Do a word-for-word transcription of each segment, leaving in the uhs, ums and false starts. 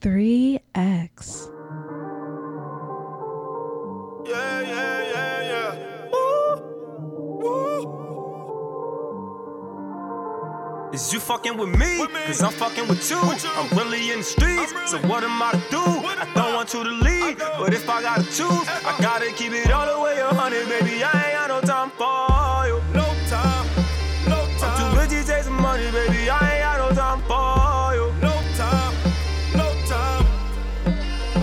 three X. Yeah, yeah, yeah, yeah. Ooh, ooh. Is you fucking with me? Cause I'm fucking with you. I'm really in the streets, so what am I to do? I don't want you to leave, but if I gotta choose, I gotta keep it all the way one hundred, baby. I ain't got no time for you. No time, no time. I'm too busy chasing money, baby. I ain't got no time for you. No time, no time.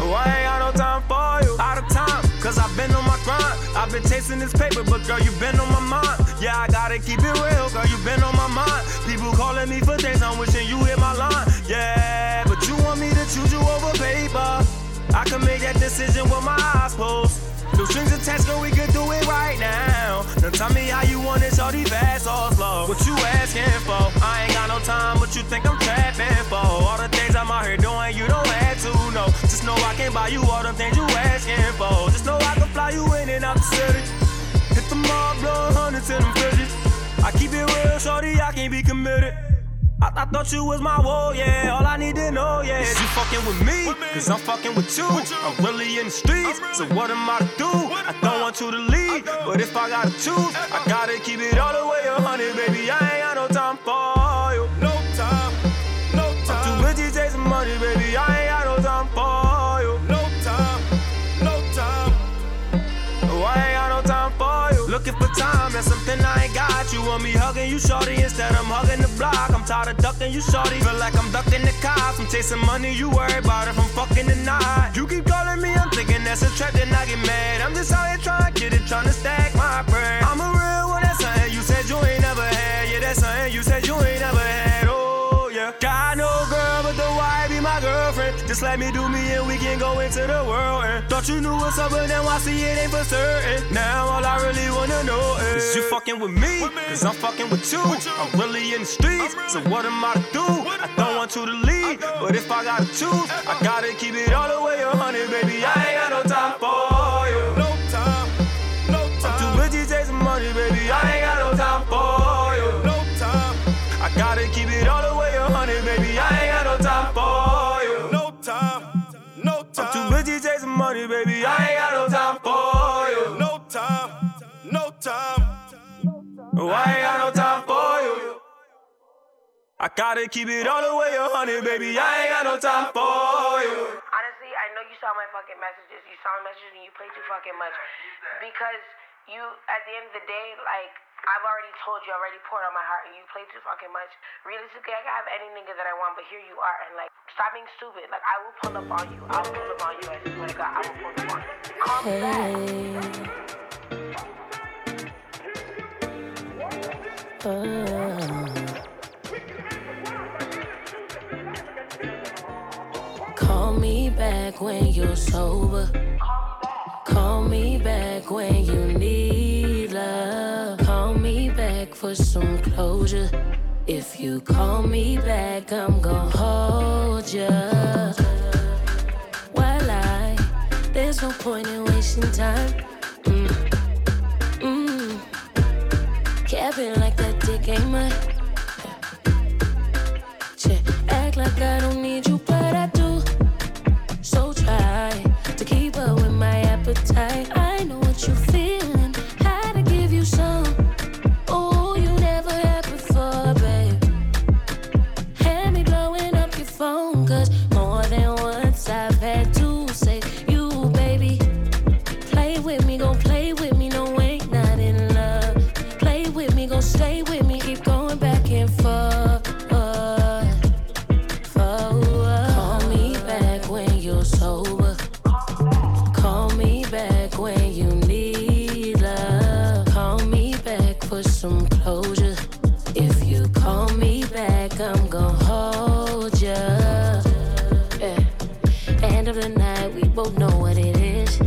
Oh, I ain't got no time for you. Out of time. Cause I've been on my grind, I've been chasing this paper, but girl, you been on my mind. Yeah, I gotta keep it real, girl, you been on my mind. People calling me for days, I'm wishing you hit my line. Yeah, but you want me to choose you over paper. I can make that decision with my eyes closed. No strings attached, girl, we can do it right now. Now tell me how you want it, all these fast or slow. What you asking for? I ain't got no time, but you think I'm trapping for? All the things I'm out here doing, you don't have to know. Just know I can buy you all the things you asking for. Just know I can fly you in and out the city. Hit the mall, blow hundreds in them fridges. I keep it real, shorty, I can't be committed. I, I thought you was my woe, yeah. All I need to know, yeah, is you fucking with me, cause I'm fucking with you. I'm really in the streets, so what am I to do? I don't want you to leave, but if I gotta choose, I gotta keep it all the way one hundred, baby. I ain't got no time for you. No time, no time. I'm too busy chasing money, baby. I ain't got no time for you. No time, no time. Oh, I ain't got no time for you. Looking for time, that's something I ain't got. You want me hugging you, shorty, instead I'm hugging the block. I'm tired of ducking you, shorty, feel like I'm ducking the cops. I'm chasing money, you worry about if I'm fucking or not. You keep calling me, I'm thinking that's a trap, then I get mad. I'm just out here trying to get it, trying to stack my bread. I'm a real one, that's something you said you ain't never had. Yeah, that's something you said you ain't never had, oh, yeah. Got no girl, but the wife be my girlfriend. Just let me do me and we can go into the world. And thought you knew what's up, but now I see it ain't for certain. Now all I really wanna know is you fucking with me, cause I'm fucking with you. I'm really in the streets, so what am I to do? I don't want you to leave, but if I gotta choose, I gotta keep it all the way one hundred, baby. I ain't got no time for you. No time, no time. I'm too busy chasing money, baby. I ain't got no time for you. No time, I gotta keep it all the way one hundred, baby. I ain't got no time for you. No time, no time. I'm too busy chasing money, baby. I ain't got no time for you. No time, no time. Oh, I ain't got no time for you. I gotta keep it all the way one hundred, baby. I ain't got no time for you. Honestly, I know you saw my fucking messages. You saw my messages and you played too fucking much. Because you, at the end of the day, like, I've already told you, I already poured on my heart, and you played too fucking much. Realistically, I can have any nigga that I want, but here you are, and like, stop being stupid. Like, I will pull up on you. I'll pull up on you. I swear to God, I will pull up on you. Calm back. Oh. Call me back when you're sober. Call me back when you need love. Call me back for some closure. If you call me back, I'm gonna hold ya. While I, there's no point in wasting time. Mm. Mm. Capping like that dick ain't mine. Check, act like I don't need you, but I do. So try to keep up with my appetite. I know what you're feeling, how to give you some. Oh, you never had before, babe. Had me blowing up your phone, cause more than once I've had to say, you, baby, play with me, gon' play with me, no ain't not in love. Play with me, gon' stay with me. Some closure. If you call me back, I'm gon' hold ya. Yeah. End of the night, we both know what it is,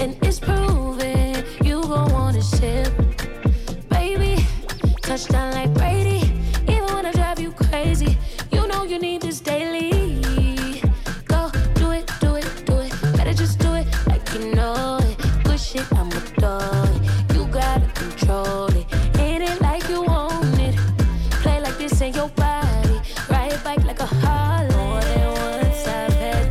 and it's proven you gon' wanna sip, baby. Touchdown like Brady, even when I drive you crazy, you know you need this daily. Go do it, do it, do it. Better just do it like you know it. Good shit, I'm a dog. You gotta control it. Your body, ride a bike like a Harley. More than once I've had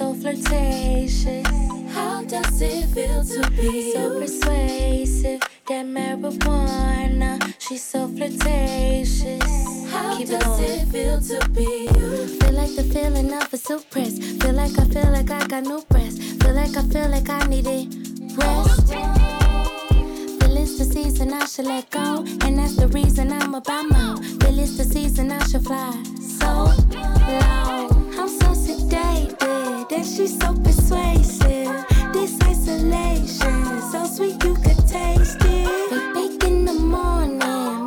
so flirtatious. How does it feel to be so persuasive? That marijuana, she's so flirtatious. How Keep does going. It feel to be you? Feel like the feeling of a suppress. Feel like I feel like I got new breasts. Feel like I feel like I need it rest. Feel it's the season I should let go, and that's the reason I'm about my. Feel it's the season I should fly so low. I'm so sedated, and she's so persuasive. This isolation, so sweet you could taste it. We're big in the morning,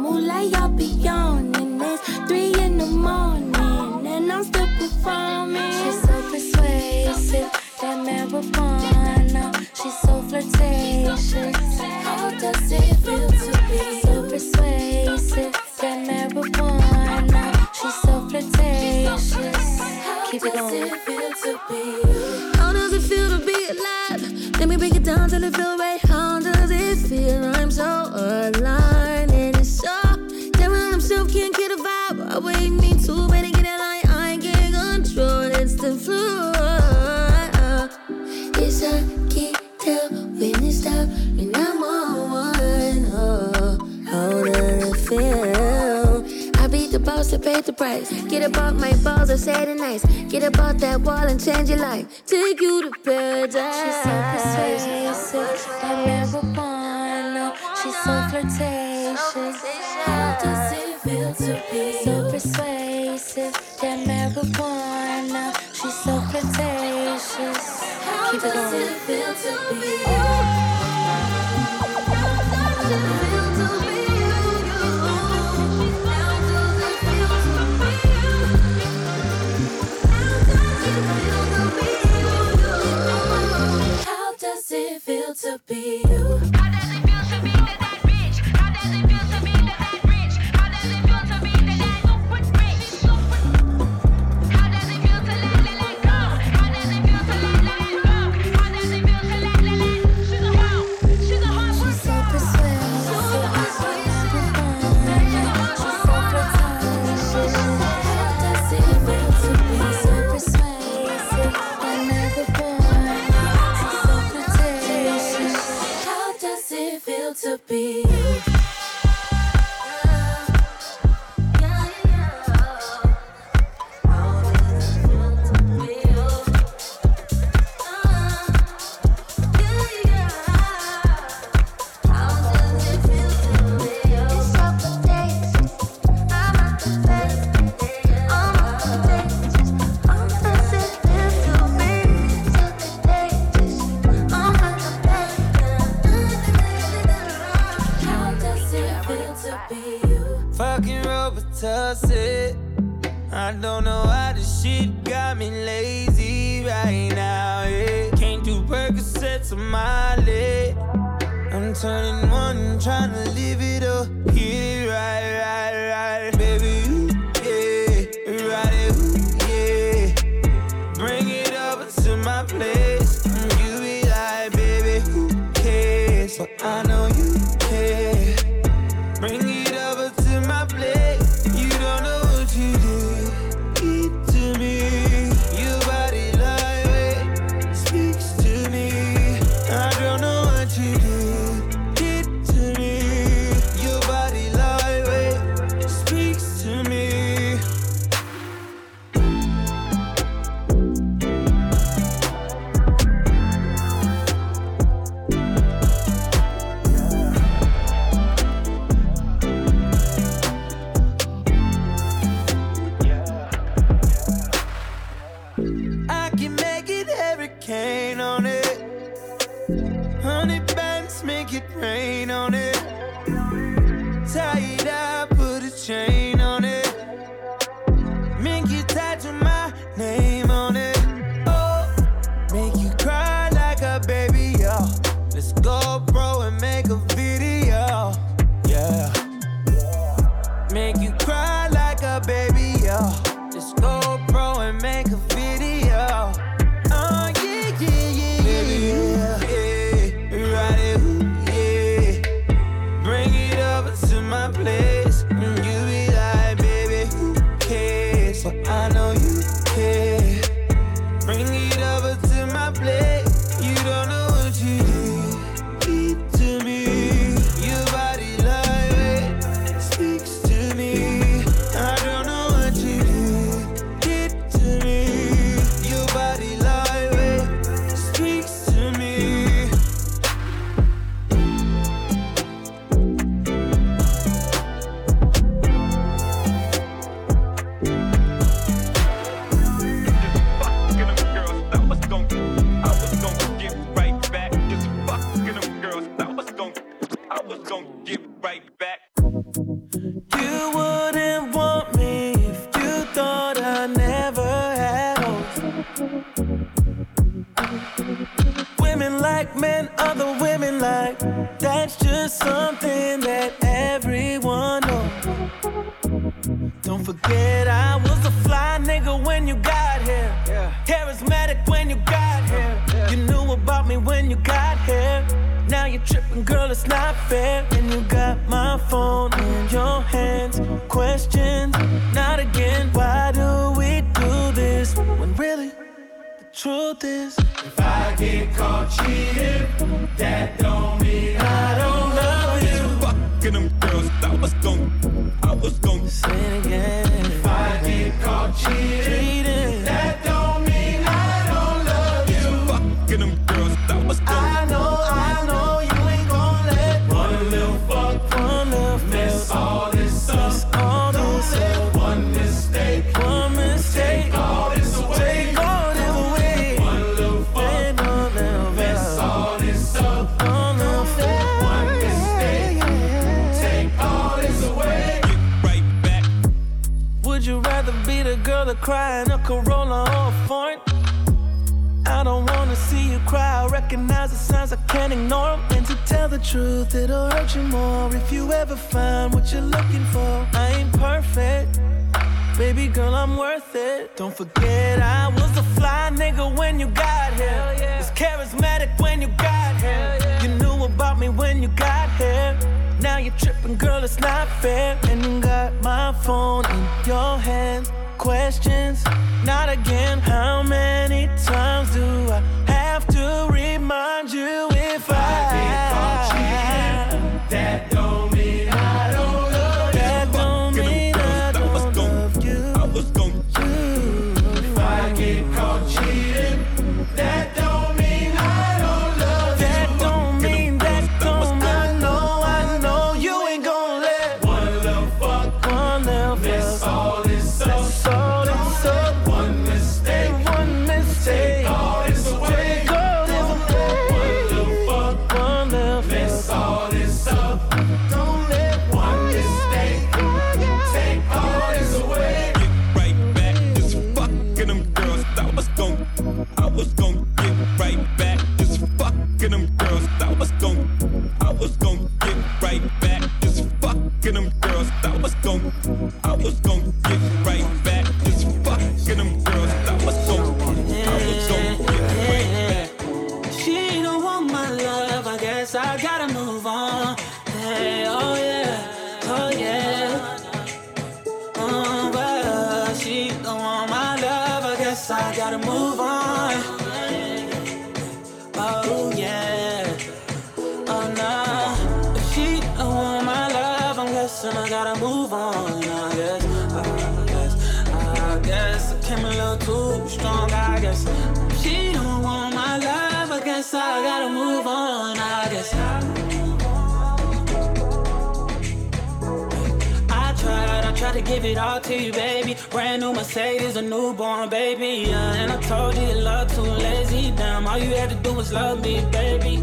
moonlight, y'all be yawning. It's three in the morning, and I'm still performing. She's so persuasive, that marijuana. She's so flirtatious. How does it feel to be so persuasive? That marijuana. She's so flirtatious. How does it feel to be? How does it feel to be alive? Let me break it down till it feel right. How does it feel? I'm so aligned and it's so damn himself can't get a vibe. I wait me too, better get that line. I can't control, it's the flu. It's I can't tell when it stop, when I'm on one. Oh, how does it feel? I beat the boss to pay the price. Get about my balls on Saturday nights. Get about that wall and change your life. Take you to paradise. How does it feel to be so persuasive? That marijuana, she's so flirtatious. How Keep does it, it feel to be? Oh. How does it feel? Play. Women like men, other women like. That's just something that everyone knows. Don't forget I was a fly nigga when you got here. Yeah. Charismatic when you got here. Yeah. You knew about me when you got here. Now you're tripping, girl, it's not fair. And you got my phone in your hands. Questions, not again. Why do we do this? When really, the truth is, if I get caught cheating, that don't mean I don't love you. Fucking them girls, I was gon', I was gon'. Say it again. If I get caught cheating, cheating. That don't mean I don't love you. Fucking them girls, I was gon'. I know. Crying a Corolla or a foreign. I don't wanna see you cry. I recognize the signs, I can't ignore them. And to tell the truth, it'll hurt you more if you ever find what you're looking for. I ain't perfect, baby girl, I'm worth it. Don't forget I was a fly nigga when you got here. Yeah. It's charismatic when you got here. Yeah. You knew about me when you got here. Now you're tripping, girl, it's not fair. And you got my phone in your hands. Questions, not again. How many times do I have to remind you if I, I get caught cheating? That don't mean I don't love you. That don't mean I don't love you. I was gonna do. If I get caught cheating, that don't mean I don't love you. That don't mean that don't. I know, I know you ain't gonna let one little fuck, one little miss all this. That's all it's up. One mistake, one mistake. Take all this away. One little fuck, one little fuck. Mess all this up. Don't let one mistake take all this away. Get right back, just fucking them girls. I was gon', I was gon' get right back, just fucking them girls. I was gon', I was gon' get right back, just fucking them girls. I was gon', I was gon'. Too strong, I guess. She don't want my love, I guess I gotta move on, I guess. I tried, I tried to give it all to you, baby. Brand new Mercedes, a newborn baby, yeah. And I told you love too lazy, damn. All you had to do was love me, baby.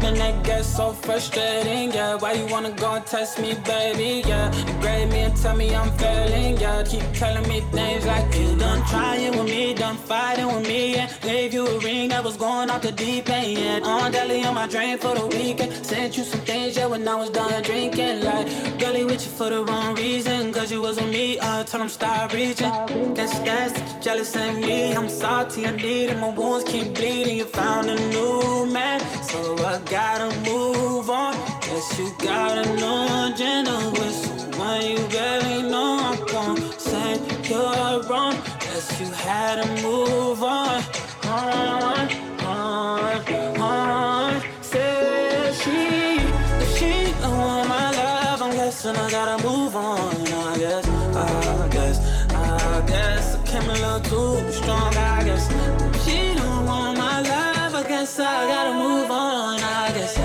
Man, that gets so frustrating, yeah. Why you wanna go and test me, baby, yeah. Degrade me and tell me I'm failing, yeah. Keep telling me things like you done trying with me, done fighting with me, yeah. Gave you a ring that was going off the deep end, yeah. On daily on my drain for the weekend. Sent you some things, yeah, when I was done drinking. Like, girlie with you for the wrong reason, cause you wasn't me, uh, tell them stop reaching. That's, that's that jealous in me. I'm salty, I need it, my wounds keep bleeding. You found a new man, so I gotta move on. Guess you got a new agenda with someone you barely know. I'm gon' say you're wrong. Guess you had to move on. On, on, on. Said she, if she don't want my love, I'm guessing I gotta move on. I guess, I guess, I guess I came a little too strong. I guess if she don't want my love, I guess I gotta move on, I guess.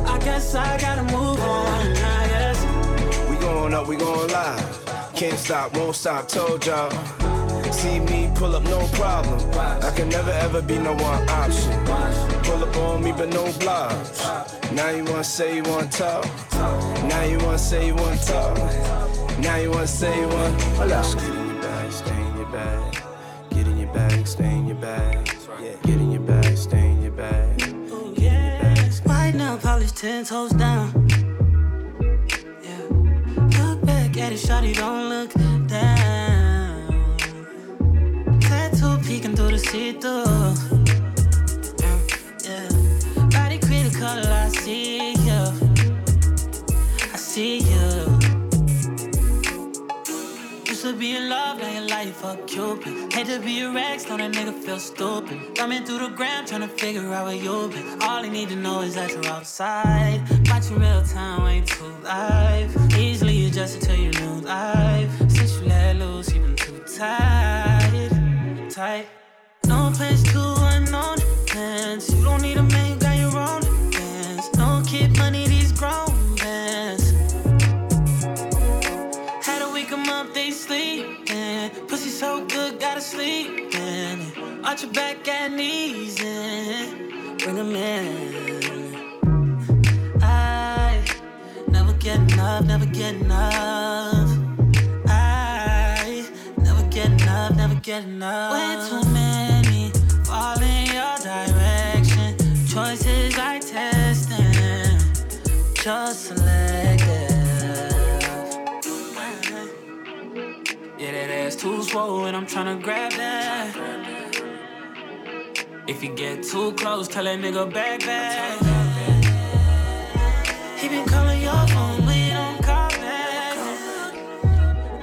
I guess I gotta move on, I guess. We going up, we going live. Can't stop, won't stop, told y'all. See me pull up, no problem. I can never ever be no one option. Pull up on me, but no blobs. Now you wanna say you wanna talk. Now you wanna say you wanna talk. Now you wanna say you wanna. Hold up. Stay in your bag, stay in your bag. stay in your bag. Get in your bag, stay in your bag. Get in your bag. Right now, polish ten toes down. Yeah. Look back at it, shawty, don't look down. Tattoo peeking through the see-through. Color, I see you, I see you. Used to be in love, now your life a Cupid. Hate to be a Rex, don't a nigga feel stupid. Thumbing through the ground, trying to figure out where you been. All I need to know is that you're outside. Watch you real time, ain't too live. Easily adjusted to your new life. Since you let loose, you've been too tight, tight. No place to unknown plans. You don't need a man, you got your own. Don't keep money, these grown bands. Had to wake them up, they sleepin'. Pussy so good, gotta sleep in. Arch your back and knees in. Bring them in. I never get enough, never get enough. I never get enough, never get enough. Way too many fall in your direction. Choices I test. Just selective. Yeah, that ass too swole and I'm tryna grab that. If you get too close, tell that nigga back back. He been calling your phone, we don't call back.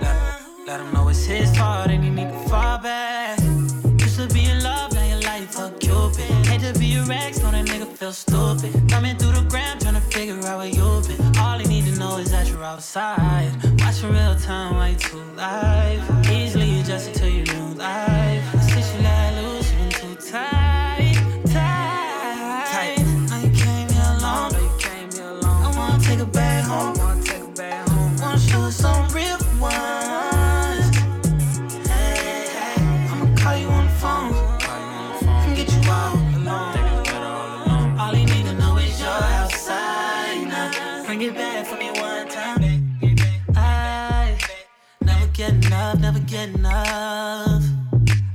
Let, let him know it's his fault and he need to fall back. Used to be in love, now your life a Cupid. Hate to be a Rex, don't a nigga feel stupid. Thumbing through the ground, tryna figure out where you been. All I need to know is that you're outside. Watching real time, why you too live? Easily adjusted to your new life. Since you let loose, you've been too tight, tight, tight. Now you came here alone. Now you came here alone. I wanna take it back home. I wanna take it back home. Wanna shoot some real ones. Hey, hey. I'ma call you on the phone. Can get you out alone. All you need to know is you're outside now. Bring it back for me one time. I never get enough, never get enough.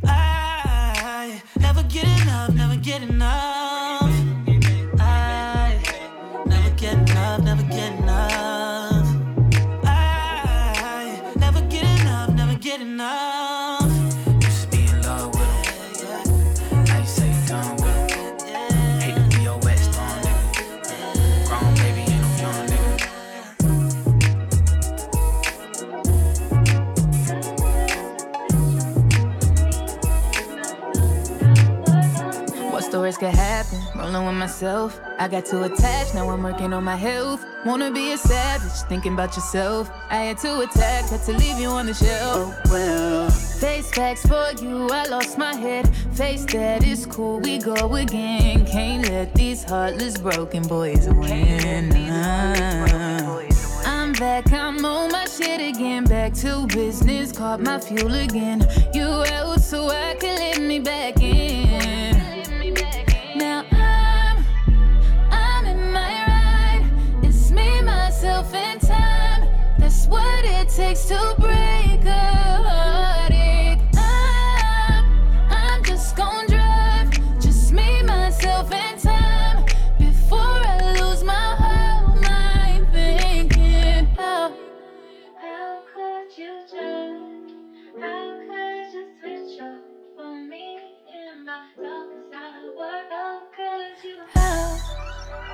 I never get enough, never get enough. I never get enough, never get enough. I never get enough, never get enough. Used to be in love with him. Now you say you done with him. The worst could happen, rolling with myself. I got too attached, now I'm working on my health. Wanna be a savage, thinking about yourself. I had to attack, had to leave you on the shelf. Oh well. Face facts for you, I lost my head. Face that, it's cool, we go again. Can't let these heartless broken boys win. I'm back, I'm on my shit again. Back to business, caught my fuel again. You out so I can let me back in. Now I'm, I'm in my right. It's me, myself, and time. That's what it takes to break a heartache. I'm, I'm just gon' drive. Just me, myself, and time. Before I lose my whole mind thinking, how, how could you judge? How could you switch up for me in my darkest hour? How,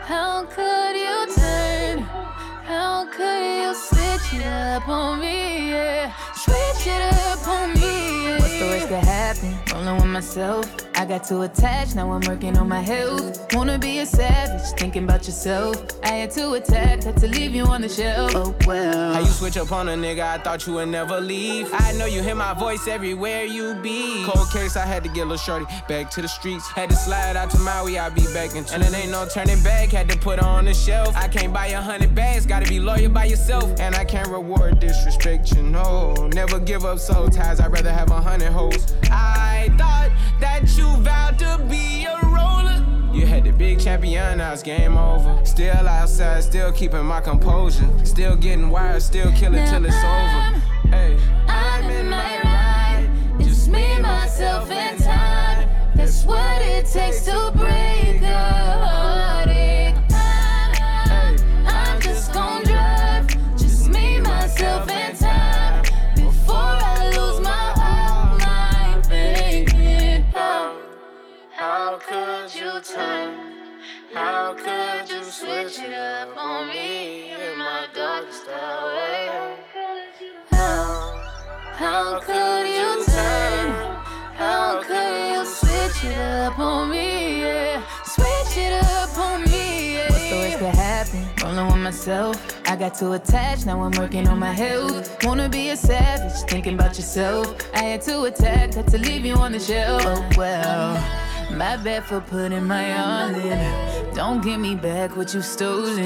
how could you turn? How could you switch it up on me? Yeah, switch it up on me. Yeah. What's the worst that happened? Rolling with myself. I got too attached, now I'm working on my health. Wanna be a savage, thinking about yourself. I had to attack, had to leave you on the shelf. Oh well. How you switch up on a nigga, I thought you would never leave. I know you hear my voice everywhere you be. Cold case, I had to get a little shorty back to the streets. Had to slide out to Maui, I be back in two. And it ain't no turning back, had to put her on the shelf. I can't buy a hundred bags, gotta be loyal by yourself. And I can't reward disrespect, you know. Never give up soul ties, I'd rather have a hundred hoes. I thought that you vowed to be a roller. You had the big champion, now it's game over. Still outside, still keeping my composure. Still getting wired, still killing now till it's I'm, over. Hey, I'm, I'm in my, my ride. Right. Just me, myself, and time. takes to break up. How could you switch it up on me in my darkest hour? How, how could you turn? How could you switch it up on me? Yeah. Switch it up on me. Yeah. What's the worst that happened? Rolling with myself. I got too attached, now I'm working on my health. Wanna be a savage, thinking about yourself. I had to attack, had to leave you on the shelf. Oh well. My bad for putting my all in. Don't give me back what you stolen.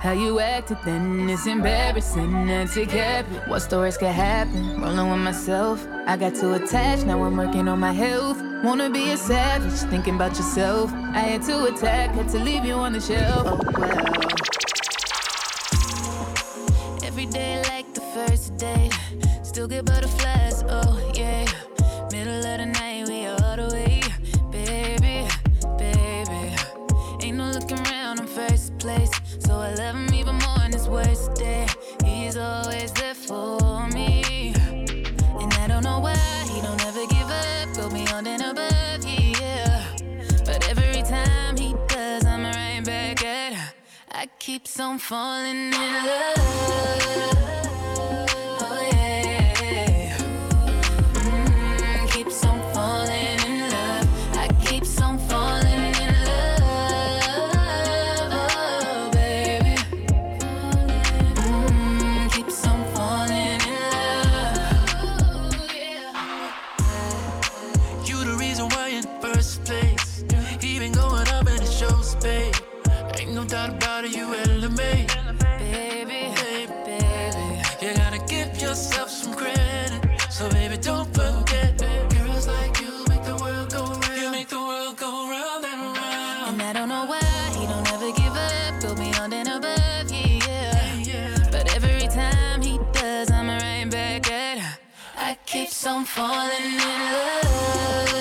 How you acted then is embarrassing. That's it happened. What stories could happen? Rolling with myself. I got too attached, now I'm working on my health. Wanna be a savage, thinking about yourself. I had to attack, had to leave you on the shelf. Oh, wow. Every day like the first day. Still get butterflies, oh yeah. Middle of the night, we all the way. Place. So I love him even more on his worst day. He's always there for me, and I don't know why he don't ever give up, go beyond and above, yeah. But every time he does, I'm right back at her. I keep on falling in love. I'm falling in love. Baby,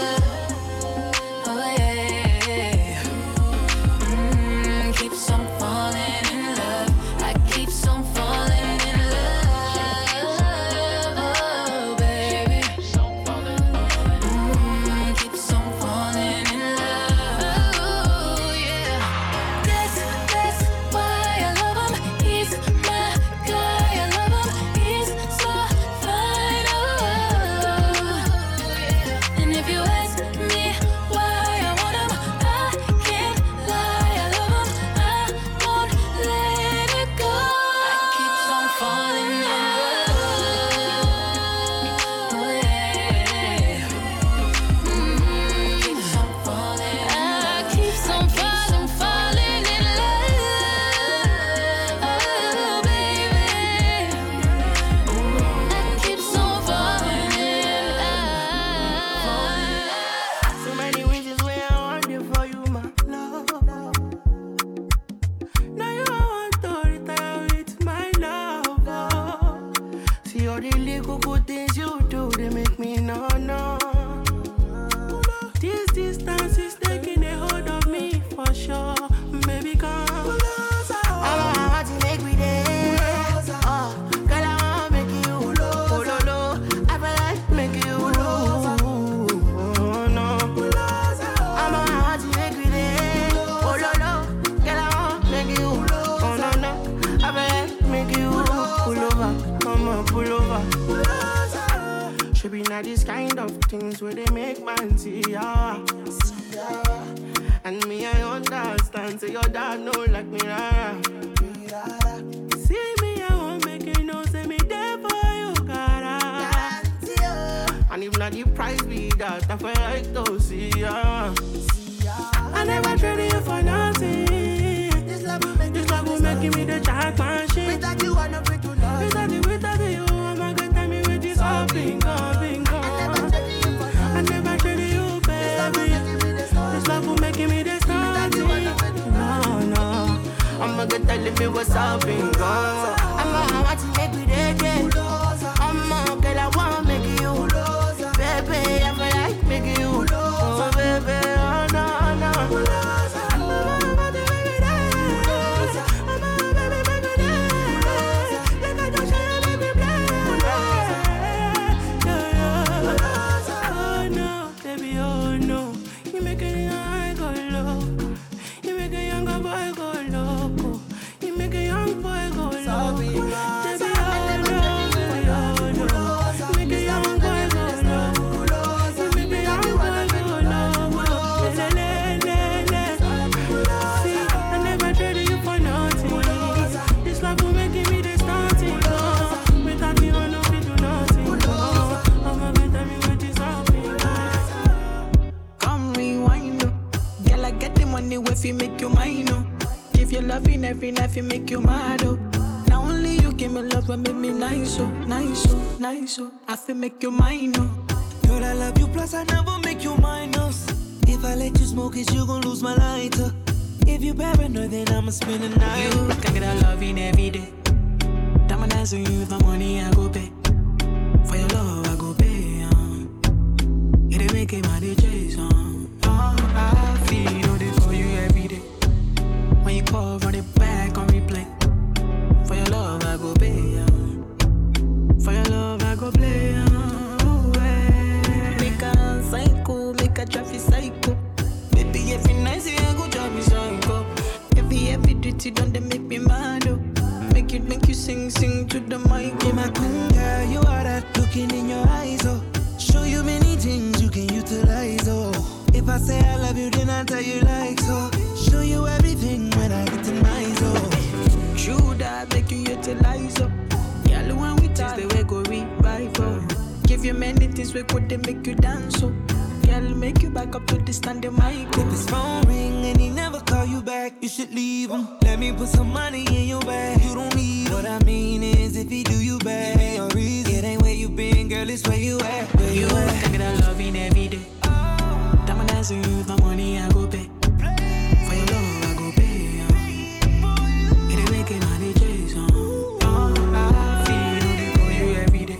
I feel like making you love, oh baby, oh. fi make you mine, oh. If you loving every night, fi make you mad, oh. Now only you give me love and make me nice, oh. Nice, oh, nice, oh. I fi make you mine, oh. Girl, I love you, plus I never make you minus. If I let you smoke it, you gon' lose my lighter. If you paranoid, then I'ma spend the night. You can get a loving every day. Diamonds on you, the money I go pay. For your love, I go pay, um. It ain't making my day chase, um. Oh, I feel all day for you every day. When you call, run it back on replay. For your love, I go pay, um. For your love, I go play, um. Oh, hey. Make a psycho, make a traffic psycho. Baby, every night, see I go job me psycho. Every, every duty, don't they make me mad, oh. Make it, make you sing, sing to the mic. Oh, my girl, you are that looking in your eyes, oh. Show you many things you can utilize, oh. If I say I love you, then I tell you like so. Show you everything when I get to my soul. True that, make you utilize, oh. Yellow when we touch, they will go revive, oh. Give you many things, we could they make you dance, oh. Girl, make you back up to the standing mic. If his phone ring and he never call you back, you should leave him. Let me put some money in your bag. You don't need him. What I mean is, if he do you bad, it ain't, reason. It ain't where you been, girl, it's where you at. Where you, you at? Thinking I love in every day. Oh. Diamond eyes on you, the money I go pay. Play. For your love, I go pay. Um. Play it ain't making money, Jason. Um. Oh, I feel it for you every day.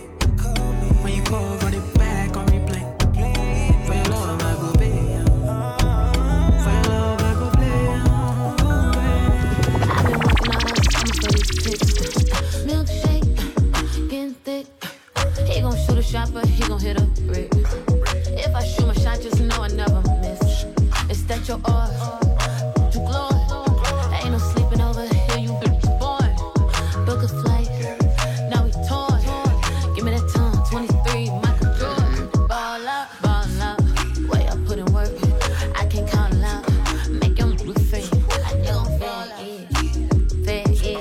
When you call, run it back on replay. Shot, but he gon' hit a brick. If I shoot my shot, just know I never miss. It's that your art, you glow. There ain't no sleeping over here, you bitch born. Book a flight, now we torn. Give me that tongue, twenty-three, Michael Jordan. Ball up, ball up, way I put in work. I can't count it out, make them blue face. I know I'm fat, yeah, fat, yeah.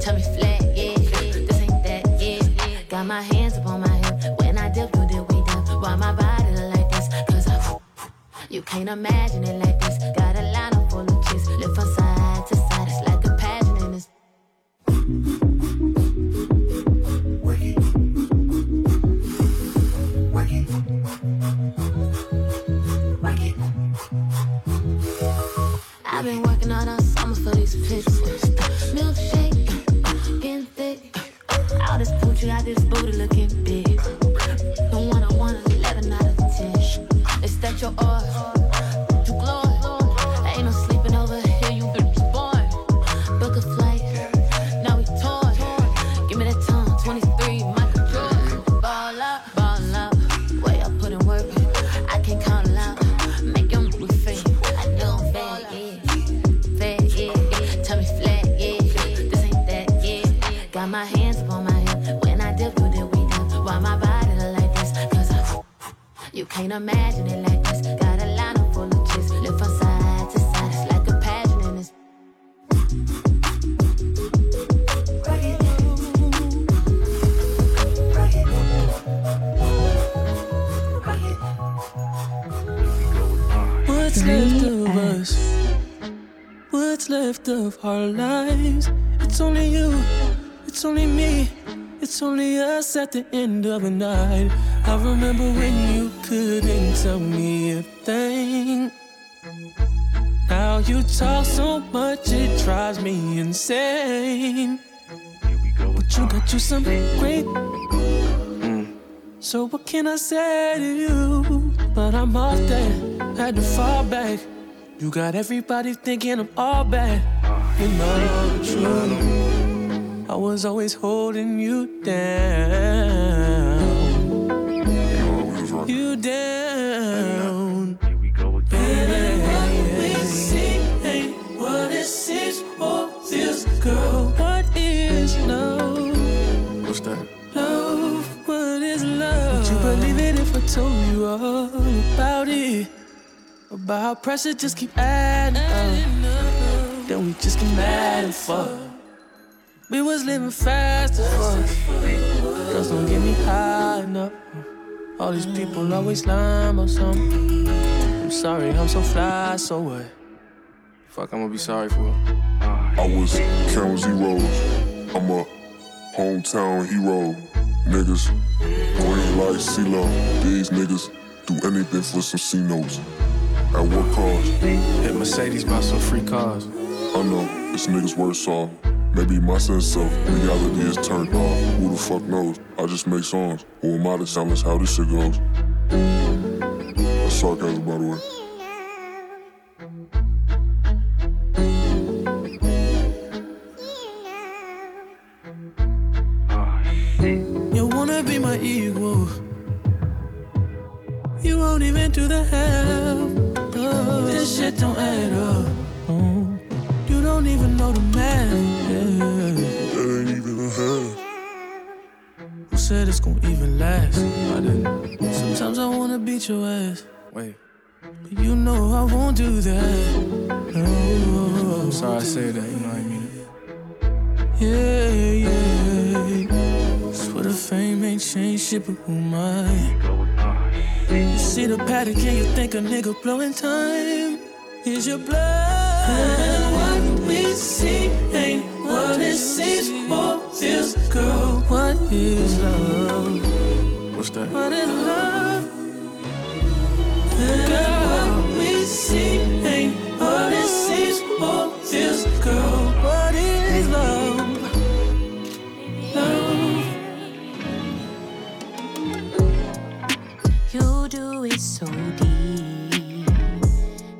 Tell me flat, yeah, this ain't that, yeah. Got my hands up on my you can't imagine it like this. Got a lineup full of kids. Live from side to side. It's like a pageant in this. Work it. Work it. Work it. I've been working all the summer for these pics. Milkshake, getting thick. All this Gucci, out this booty looking big. Don't wanna wanna let her not. It's that your art, you glow. There ain't no sleeping over here, you bitch born. Book a flight, now we torn. Give me that tongue, twenty-three, Michael Jordan. Ball up, ball up, way I put in work. I can't count it out, make them blue face. I know I'm fat, yeah, fat, yeah. Tell me flat, yeah, this ain't that, yeah. Got my hands up on my hip, when I dip through the window. Why my body look like this, cause I... You can't imagine it like this. Got a lineup full of chicks. Live from side to side. It's like a pageant in this. Rock it. Rock it. Rock it. What's left of us? What's left of our lives? It's only you. It's only me. It's only us at the end of the night. I remember when you couldn't tell me a thing. Now you talk so much it drives me insane. But you got you some great. So what can I say to you? But I'm off that, had to fall back. You got everybody thinking I'm all bad. You're not true. I was always holding you down. You down. Baby, what we see ain't what it seems or feels. Girl, what is love? What's that? Love, what is love? Would you believe it if I told you all about it? About how pressure just keep adding up. Then we just get mad and fuck. We was living fast as fuck. Girls don't get me high enough. All these people always lying about something. I'm sorry, I'm so fly, so what? fuck I'm gonna be sorry for. I was counting zeros. I'm a hometown hero. Niggas, green like CeeLo. These niggas do anything for some C-notes. At what cost? Hit Mercedes, buy some free cars. I know, this niggas worse off. Maybe my sense of reality is turned off. Who the fuck knows? I just make songs. Who am I to challenge how this shit goes? That's sarcasm, by the way. You wanna be my equal. You won't even do the half. Oh, this shit don't add up. Mm. You don't even know the math. Yeah. It ain't even a half. Who said it's gon' even last? I didn't. Sometimes I wanna beat your ass. Wait. But you know I won't do that. No, I'm sorry I said that, you know what I mean? Yeah, yeah. Swear the fame ain't changed shit, but who mine? You see the pattern, can you think a nigga blowing time? Here's your blood. And what we see ain't what it seems for this girl. What is love? What's that? What is love? And what we see ain't what it seems for this girl. What is love? You do it so deep.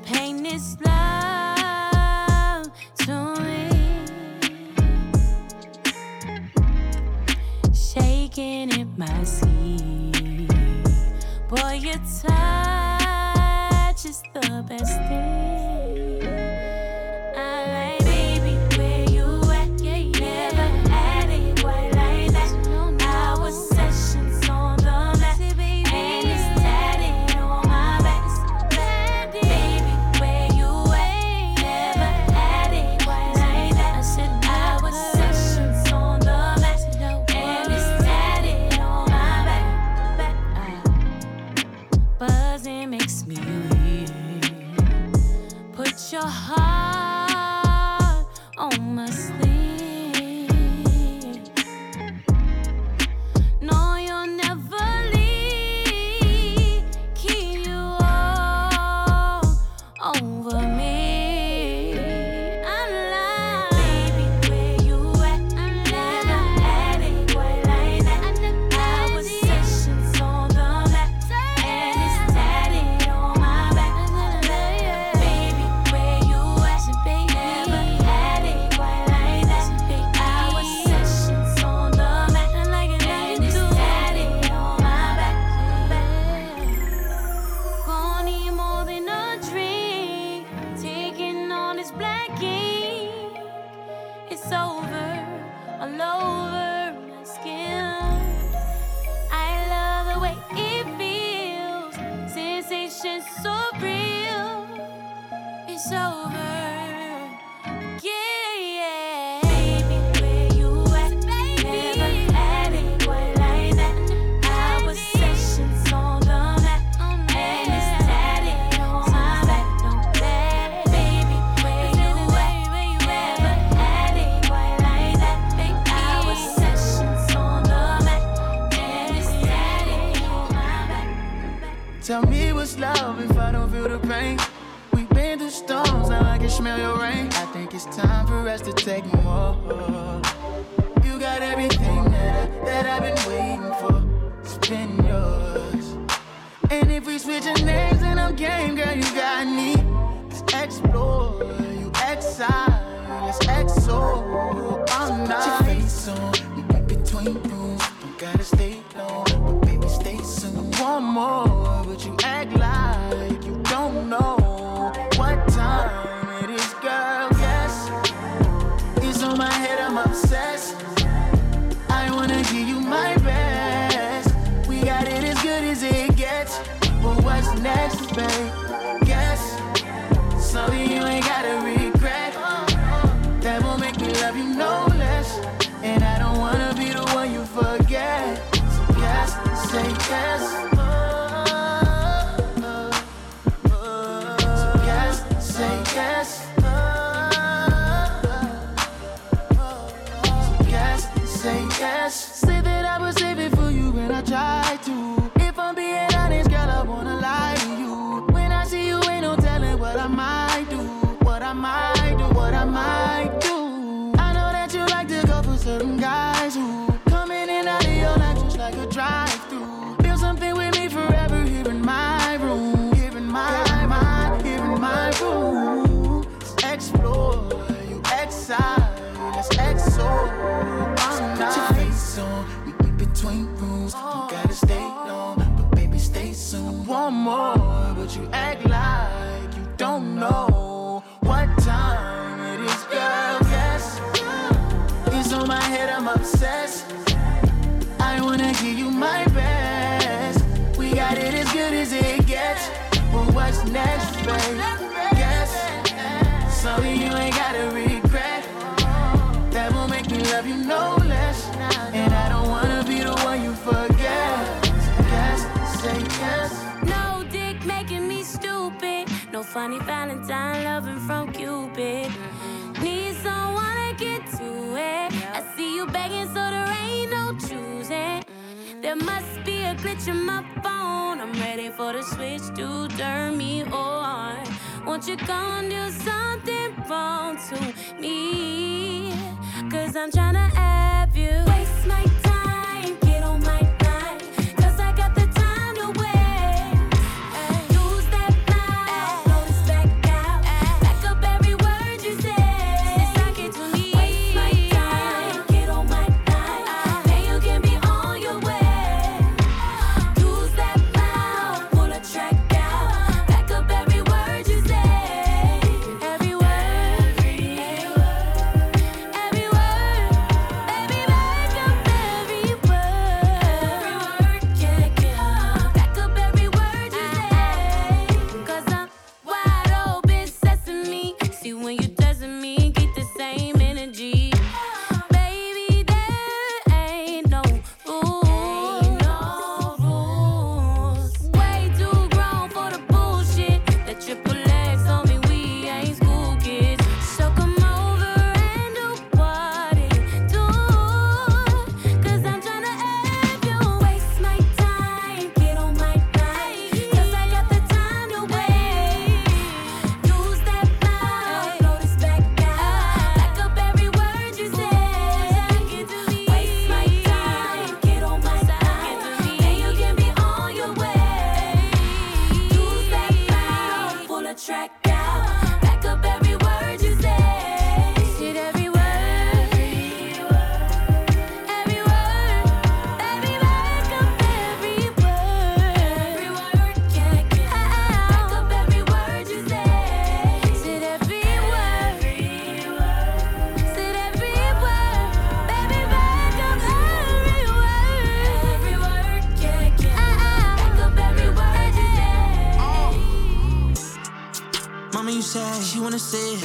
Paint this love to me. Shaking in my sleep. Boy, your touch is the best thing. I like, baby, where you at? Yeah, you never had it quite like that. Our sessions on the your heart on my sleeve. No, you'll never leave. Keep you all over me. I'm like, baby, where you at? I'm never had it quite like that. Our sessions on the map, and it's tatted on my back. Tell me what's love if I don't feel the pain. We've been through storms, now I can smell your rain. I think it's time for us to take more. You got everything that, I, that I've been waiting for. It's been yours. And if we switch our names, then I'm game, girl, you got me. Let's explore, you exile, let's exo. I'm not. Put your face on, we be between rooms. Don't gotta stay long, but baby, stay soon. One more. But you act like you don't know what time it is, girl, yes. It's on my head, I'm obsessed. I wanna give you my best. We got it as good as it gets. But what's next, babe? Guess. Something you ain't gotta regret. That won't make me love you no less. And I don't wanna be the one you forget. So yes, say yes. Say yes. more, but you act like you don't know what time it is, girl. Yes, it's on my head, I'm obsessed. I wanna give you my best. We got it as good as it gets, but what's next, babe? Yes, sorry you ain't gotta regret. That won't make me love you no less, and I don't wanna be the one you forget. Yes. No dick making me stupid. No funny Valentine loving from Cupid. Need someone to get to it. I see you begging, so there ain't no choosing. There must be a glitch in my phone. I'm ready for the switch to turn me on. Won't you come do something wrong to me? Cause I'm tryna have you. Waste my time, get on my mind. Cause I got the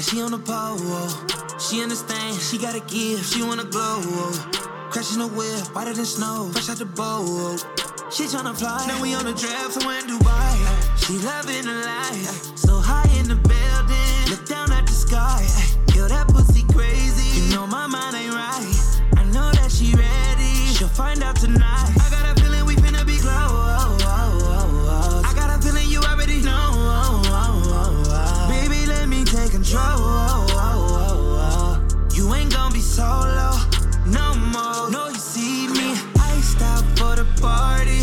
she on the pole, oh. She understands, she gotta give, she wanna glow, oh. Crashing the whip, whiter than snow, fresh out the bowl, oh. She tryna fly, now we on the draft, somewhere in Dubai, oh. She loving the life, so high in the building, look down at the sky, yo, that pussy crazy, you know my mind ain't right, I know that she ready, she'll find out tonight, I got a feeling we finna be glow, oh, oh, oh, oh. I got a feeling you already know, oh, oh, oh, oh. Baby, let me take control, oh, oh, oh, oh. You ain't gon' be solo, no more. No, you see me, iced out for the party.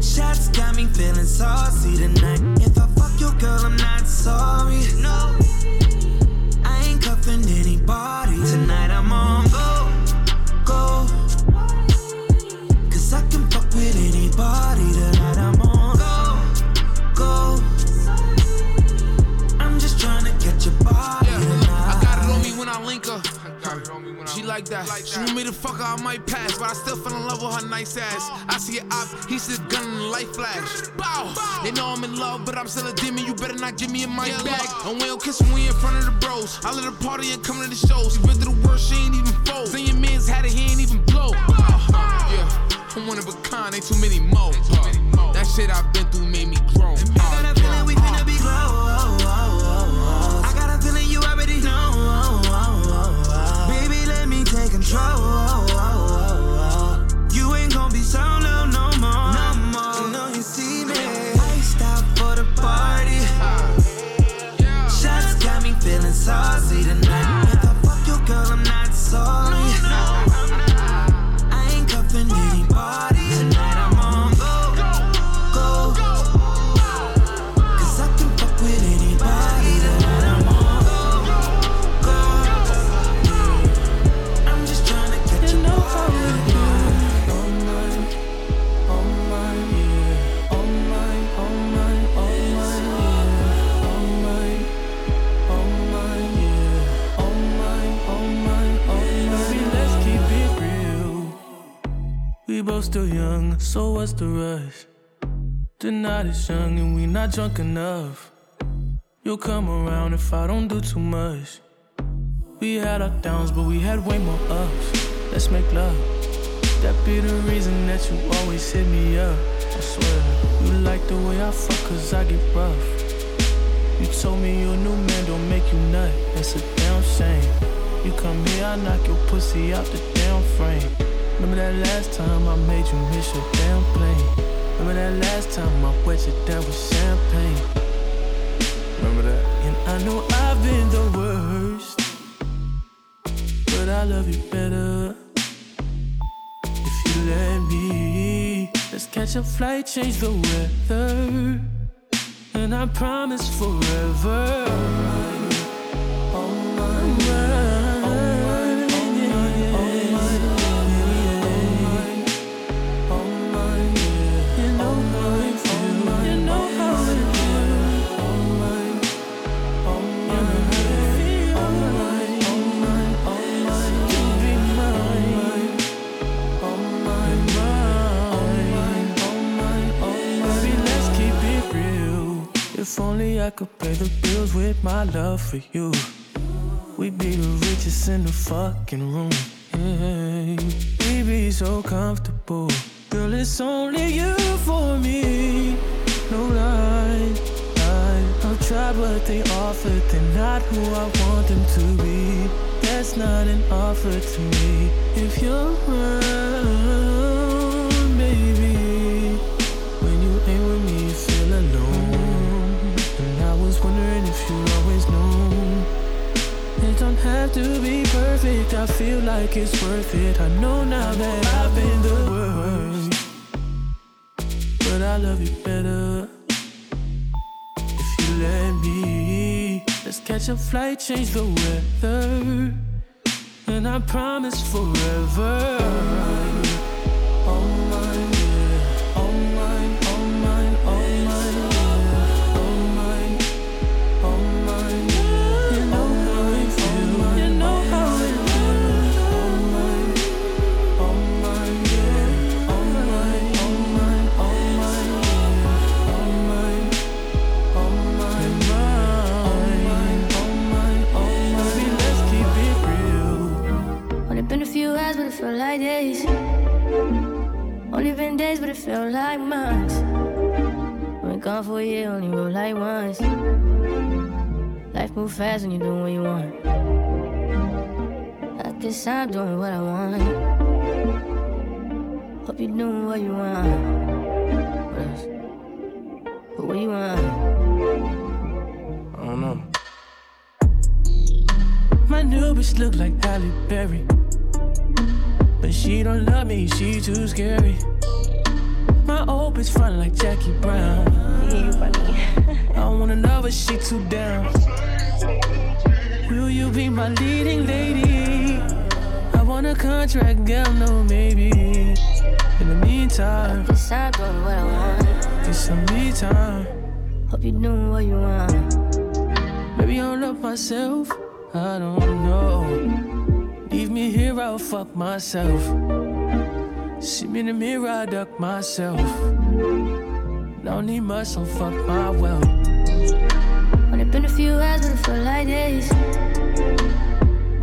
Shots got me feeling saucy tonight. If I fuck your girl, I'm not sorry. No, I ain't cuffing anybody tonight. I'm on go, go. Cause I can fuck with anybody tonight. I'm on go, go. Your body, yeah. I got it on me when I link her. I got it on me when she I like that. Like she that. Want me to fuck her, I might pass, but I still fell in love with her nice ass. I see it op, he said gun and light flash. Bow. Bow. They know I'm in love, but I'm still a demon. You better not get me in my yeah, bag. Love. And we don't kiss when we in front of the bros. I let her party and come to the shows. She been through the worst, she ain't even fold. Saying your man's had it, he ain't even blow. Bow. Bow. Yeah, I'm one of a kind, ain't too many more. Too many more. That shit I've been through made me grown. I got a feeling we finna be grown. Take control, oh, oh, oh, oh. You ain't gon' be solo no more, no more. You know you see me, iced out for the party. Shots got me feeling saucy tonight. If I fuck your girl, I'm not sorry. I ain't cuffing anybody tonight. I'm on go, go, go. still young, so what's the rush? The night is young and we not drunk enough. You'll come around if I don't do too much. We had our downs, but we had way more ups. Let's make love. That be the reason that you always hit me up, I swear. You like the way I fuck, cause I get rough. You told me your new man don't make you nut. That's a damn shame. You come here, I knock your pussy out the damn frame. Remember that last time I made you miss your damn plane. Remember that last time I wet your down with champagne. Remember that? And I know I've been the worst, but I love you better if you let me. Let's catch a flight, change the weather, and I promise forever. All mine, all mine. If only I could pay the bills with my love for you, we'd be the richest in the fucking room. Yeah. We'd be so comfortable. Girl, it's only you for me. No lie, lie. I'll try what they offer. They're not who I want them to be. That's not an offer to me. If you're around, baby, when you ain't with me, you feel alone. Wondering if you always know. It don't have to be perfect, I feel like it's worth it. I know now that I've been the worst, but I love you better if you let me. Let's catch a flight, change the weather, and I promise forever. All mine, yeah. All mine, all mine, all mine. Feel like days, only been days, but it felt like months. Been gone for a year, only roll like once. Life move fast when you do what you want. I guess I'm doing what I want. Hope you're doing what you want. What else? But what you want? I don't know. My new bitch look like Halle Berry. But she don't love me, she too scary. My old bitch front like Jackie Brown. You funny. I wanna love her, she too down. Will you be my leading lady? I want a contract, girl, no maybe. In the meantime, guess I'm doing what I want. Get some me time. Hope you doing what you want. Maybe I'll love myself, I don't know. Leave me here, I'll fuck myself. See me in the mirror, I duck myself. Don't need much, don't fuck my well. Only been a few hours, but it felt like days.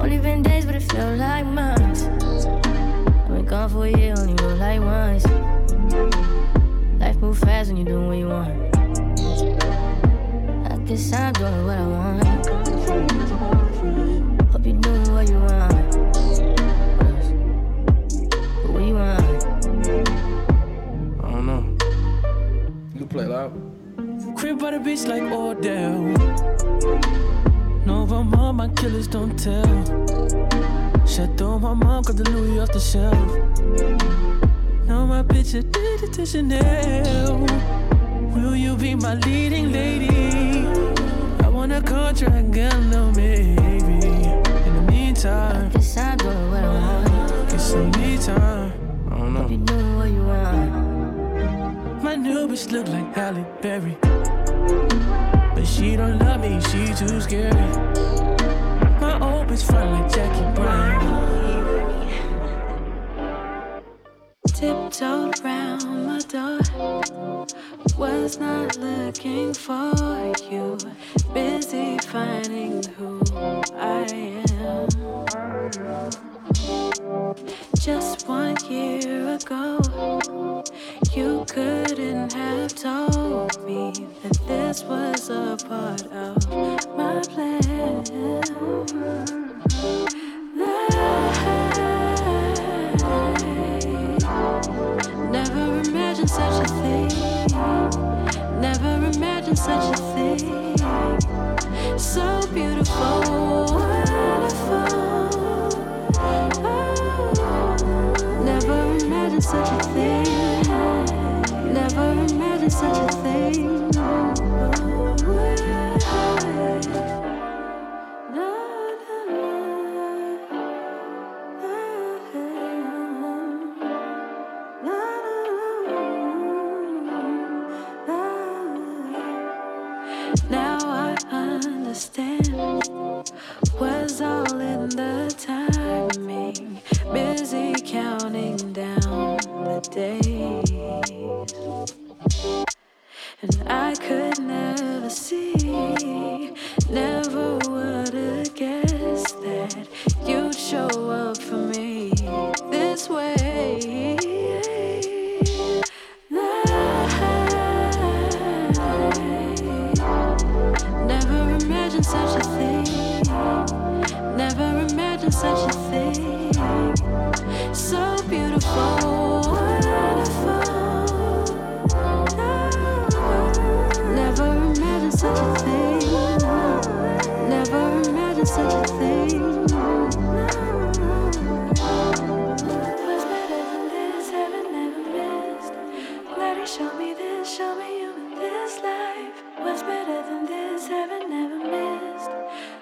Only been days, but it felt like months. I've been gone for a year, only roll like once. Life move fast when you do what you want. I guess I'm doing what I want. Hope you do what you want. Play loud. Crib by the beach like Odell. No, my mom, my killers don't tell. Chateau, my mom got the Louis off the shelf. Now my bitch is dated to Chanel. Will you be my leading lady? I want a contract, girl, no maybe. In the meantime, guess I'm doing what I want. Get some me time. I don't know. Hope you doing what you want. My new bitch look like Halle Berry. But she don't love me, she too scary. My old bitch front like Jackie Brown. tiptoed round my door. Was not looking for you. Busy finding who I am. Just one year ago, you couldn't have told me that this was a part of my plan. Never imagined such a thing. Never imagined such a thing. So beautiful, wonderful. Oh. Never imagined such a thing. Never imagined such a thing. Now I understand, was all in the timing, busy counting down the days. And I could never see, never would've guessed that you'd show up for me this way. Such a thing, never imagined such a thing. So beautiful, wonderful. Never imagined such a thing, never imagined such a thing. What's better than this? Heaven never missed.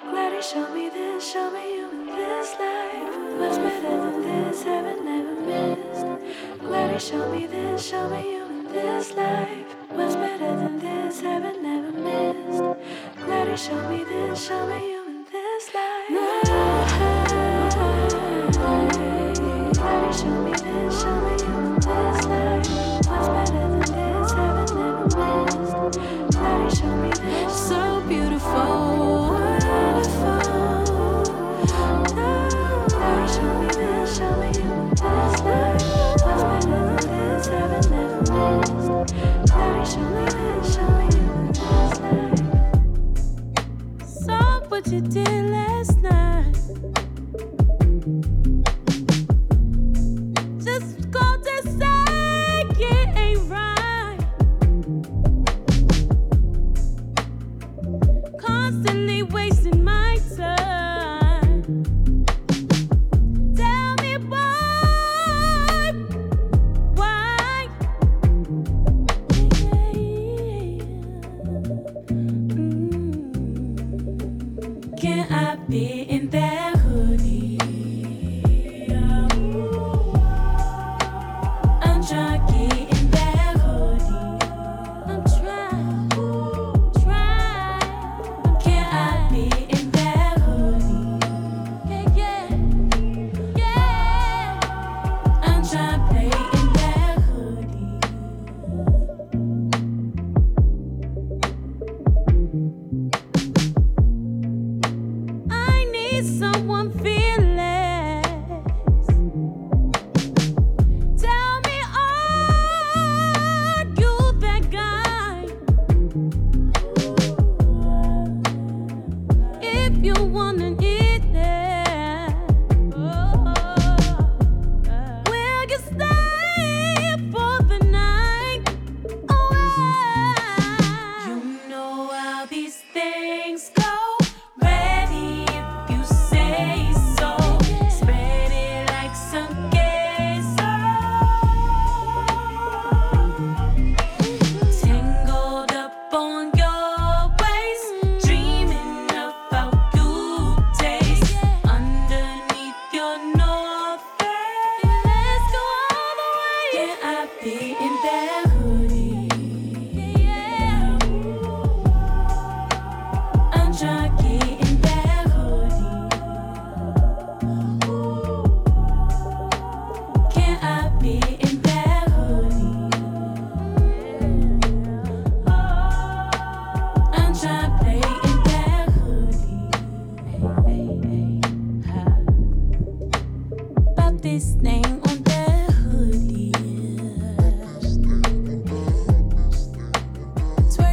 Bloody show me this, show me you in this life. What's better than this? Heaven never missed. Show me this, show me you in this life. What's better than this? Heaven never missed. Gladly show me this, show me you in this life. What's better than this? Heaven never missed. Gladly show me this, show me you in this life. Gladly show me this, show me you in this life. What's better than this? Heaven never missed. Gladly show me this. So beautiful. Show me you this life. What's better than this? Heaven never missed. Daddy, show me this, show me you this life. Saw what you did last night. Just called to say it ain't right. Constantly wasting my time.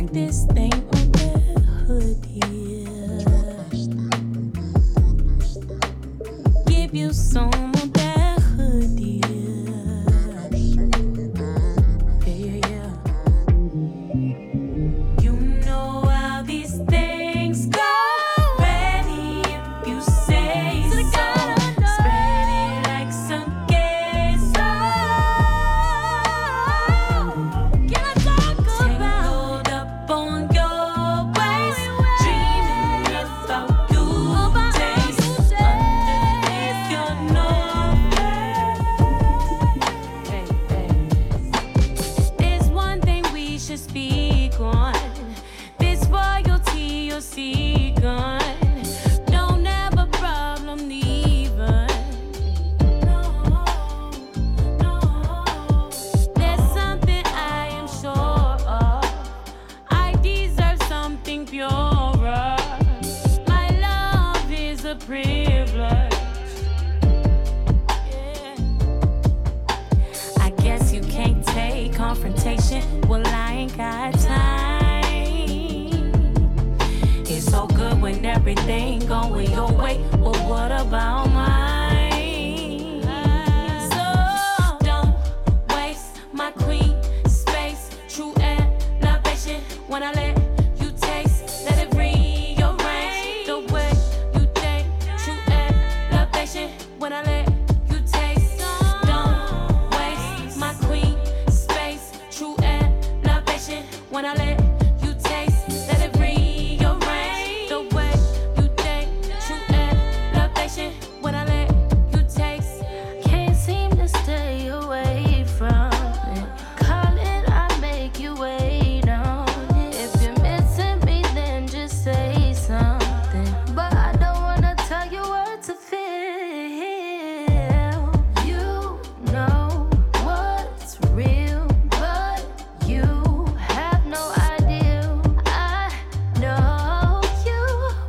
work this thing on that hood, yeah. Give you some on that hood, yeah. Yeah, yeah. You know how these things go. Ready if you say so. Spread it like some queso. Can I talk about tangled up on your waist, dreaming about you taste underneath your nose? There's one thing we should speak on. This royalty you'll see gone. Don't have a problem leaving. No, no. There's something I am sure of. I deserve something purer. My love is a privilege. I guess you can't take confrontation. Well, I ain't got time. It's so good when everything going your way. Well, what about mine? So don't waste my queen space. True elevation when I let you taste. Let it rearrange the way you think. True elevation when I let you taste. Don't waste my queen space. True elevation when I let you taste. Let it rearrange the way you think. True elevation when I let you taste. Can't seem to stay away from it. Call it, I make you wait on it. If you're missing me, then just say something. But I don't wanna tell you what to feel. You know what's real, but you have no idea. I know you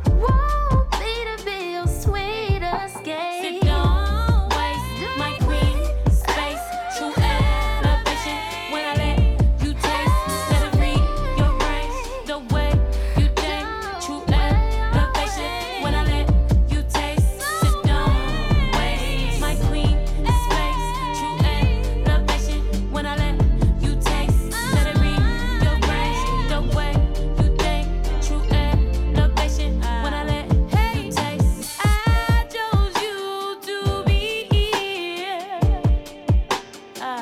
want me to be your sweetest game. So don't waste my queen space. True elevation when I let you taste. Let it rearrange the way you think. True elevation when I let you taste. So don't waste my queen space. True elevation when I let you taste. Let it rearrange the way you think. True elevation when I let you taste. I chose you to be here. Ah. Some correct or disappear. I said smooth when it go down like some Belvedere. Mm. Don't let down interfere. Oh. Don't waste my queen space. True elevation when I let you taste. Let it rearrange the way you think. True elevation when I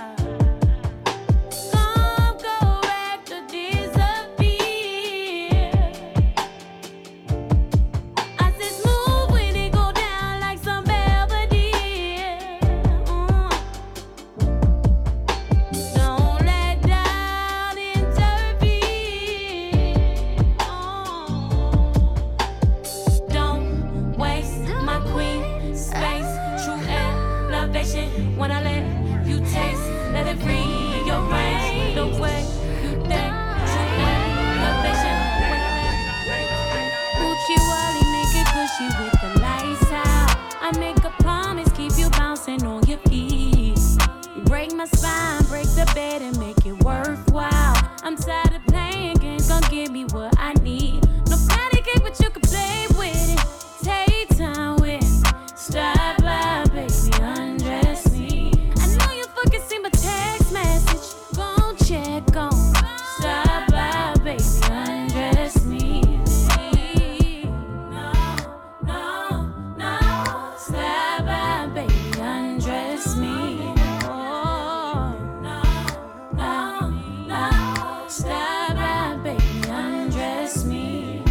let Gucci Wally make it cushy with the lights out. I make a promise, keep you bouncing on your feet. Break my spine, break the bed and make it worthwhile. I'm tired of playing games, gon' give me what I need. Nobody get what you can play with it. Take time with it. Stop by, baby, undress me. I know you fucking see my text message. Gon' check on. Stop by, baby, undress me. No, no, no. Stop by, baby, undress me. Oh, no, no, no. Stop by, baby, undress me.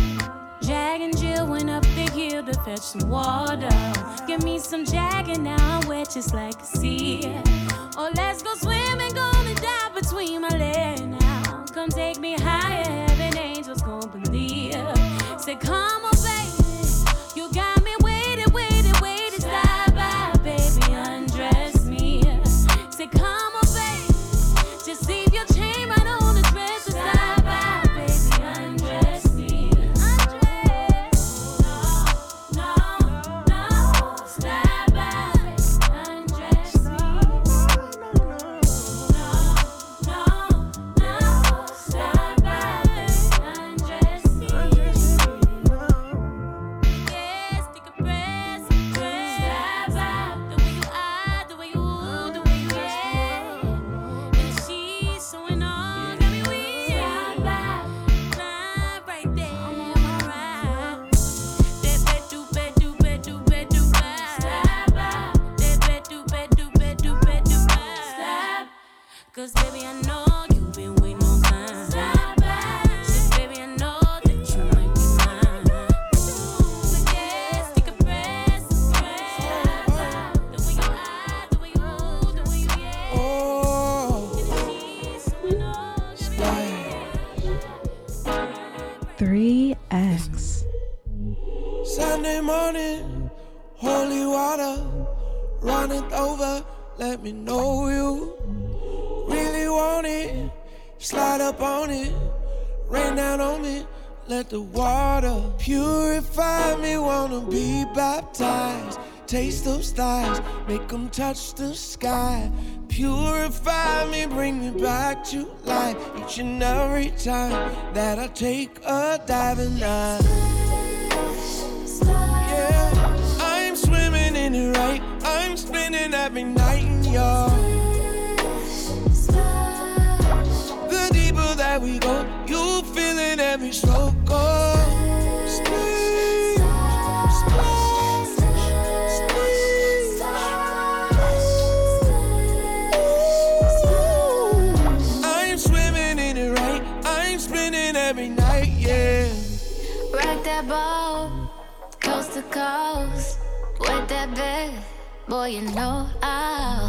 Jack and Jill went up the hill to fetch some water. Give me some Jack and now I'm wet just like a sea. Oh, let's go swimming, gonna dive between my legs now. Come take me higher, heaven angels gon' believe. Say, come on, baby, you got me waiting, waiting, waiting. Stop by, baby, undress me. Say, come on, baby, just leave your chain right on the dresser. Stop by, baby, undress me. No, no, no. Stop by, baby, undress me. No, no, no. Stop by, baby, three X. Sunday morning, holy water, run it over, let me know you really want it. Slide up on it, rain down on me, let the water purify me. Wanna be baptized, taste those thighs, make them touch the sky. Purify me, bring me back to life. Each and every time that I take a dive and I yeah, I'm swimming in it right. I'm spinning every night in your. The deeper that we go, you feel it every stroke. Oh, splash, splash, splash. I'm swimming in it right. I'm spinning every night, yeah. Rock that boat, coast to coast, with that bed. Boy, you know I'll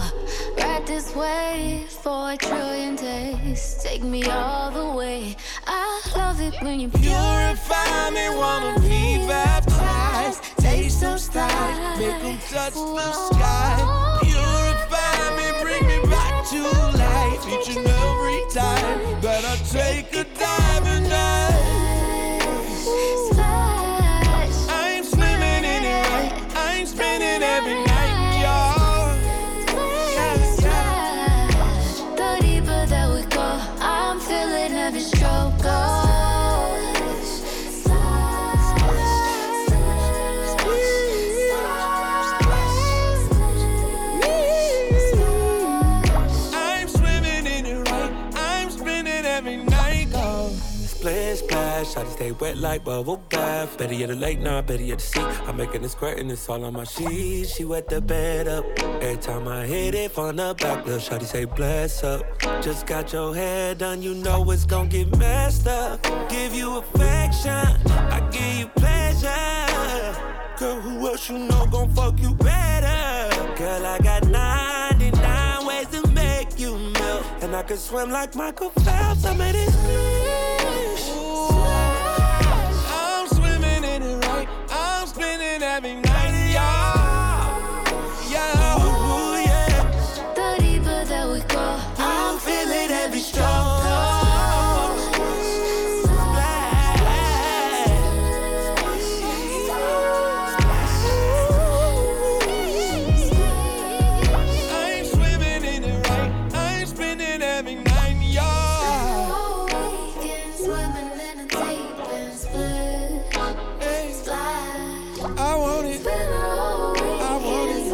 ride this wave for a trillion days. Take me all the way. I love it when you purify me. Wanna be baptized, taste those thighs, make them touch the sky. Purify me, bring me back to life. Each and every time that I take a dive and dive. I'm swimming in it right. I'm spinning every night. I just stay wet like bubble bath. Better yet the lake, nah, better yet the sea. I'm making a squirt and it's all on my sheet. She wet the bed up. Every time I hit it from the back, little shawty say bless up. Just got your hair done, you know it's gon' get messed up. Give you affection, I give you pleasure. Girl, who else you know gon' fuck you better? Girl, I got ninety-nine ways to make you melt. And I can swim like Michael Phelps, I made it. Every night, y'all, yeah, ooh, yeah. The deeper that we go, I'm feeling every stroke. I'm swimming in it right. I'm spinning every night, y'all. Weekend swimming in a deep and split. Splash. I want it. I want it.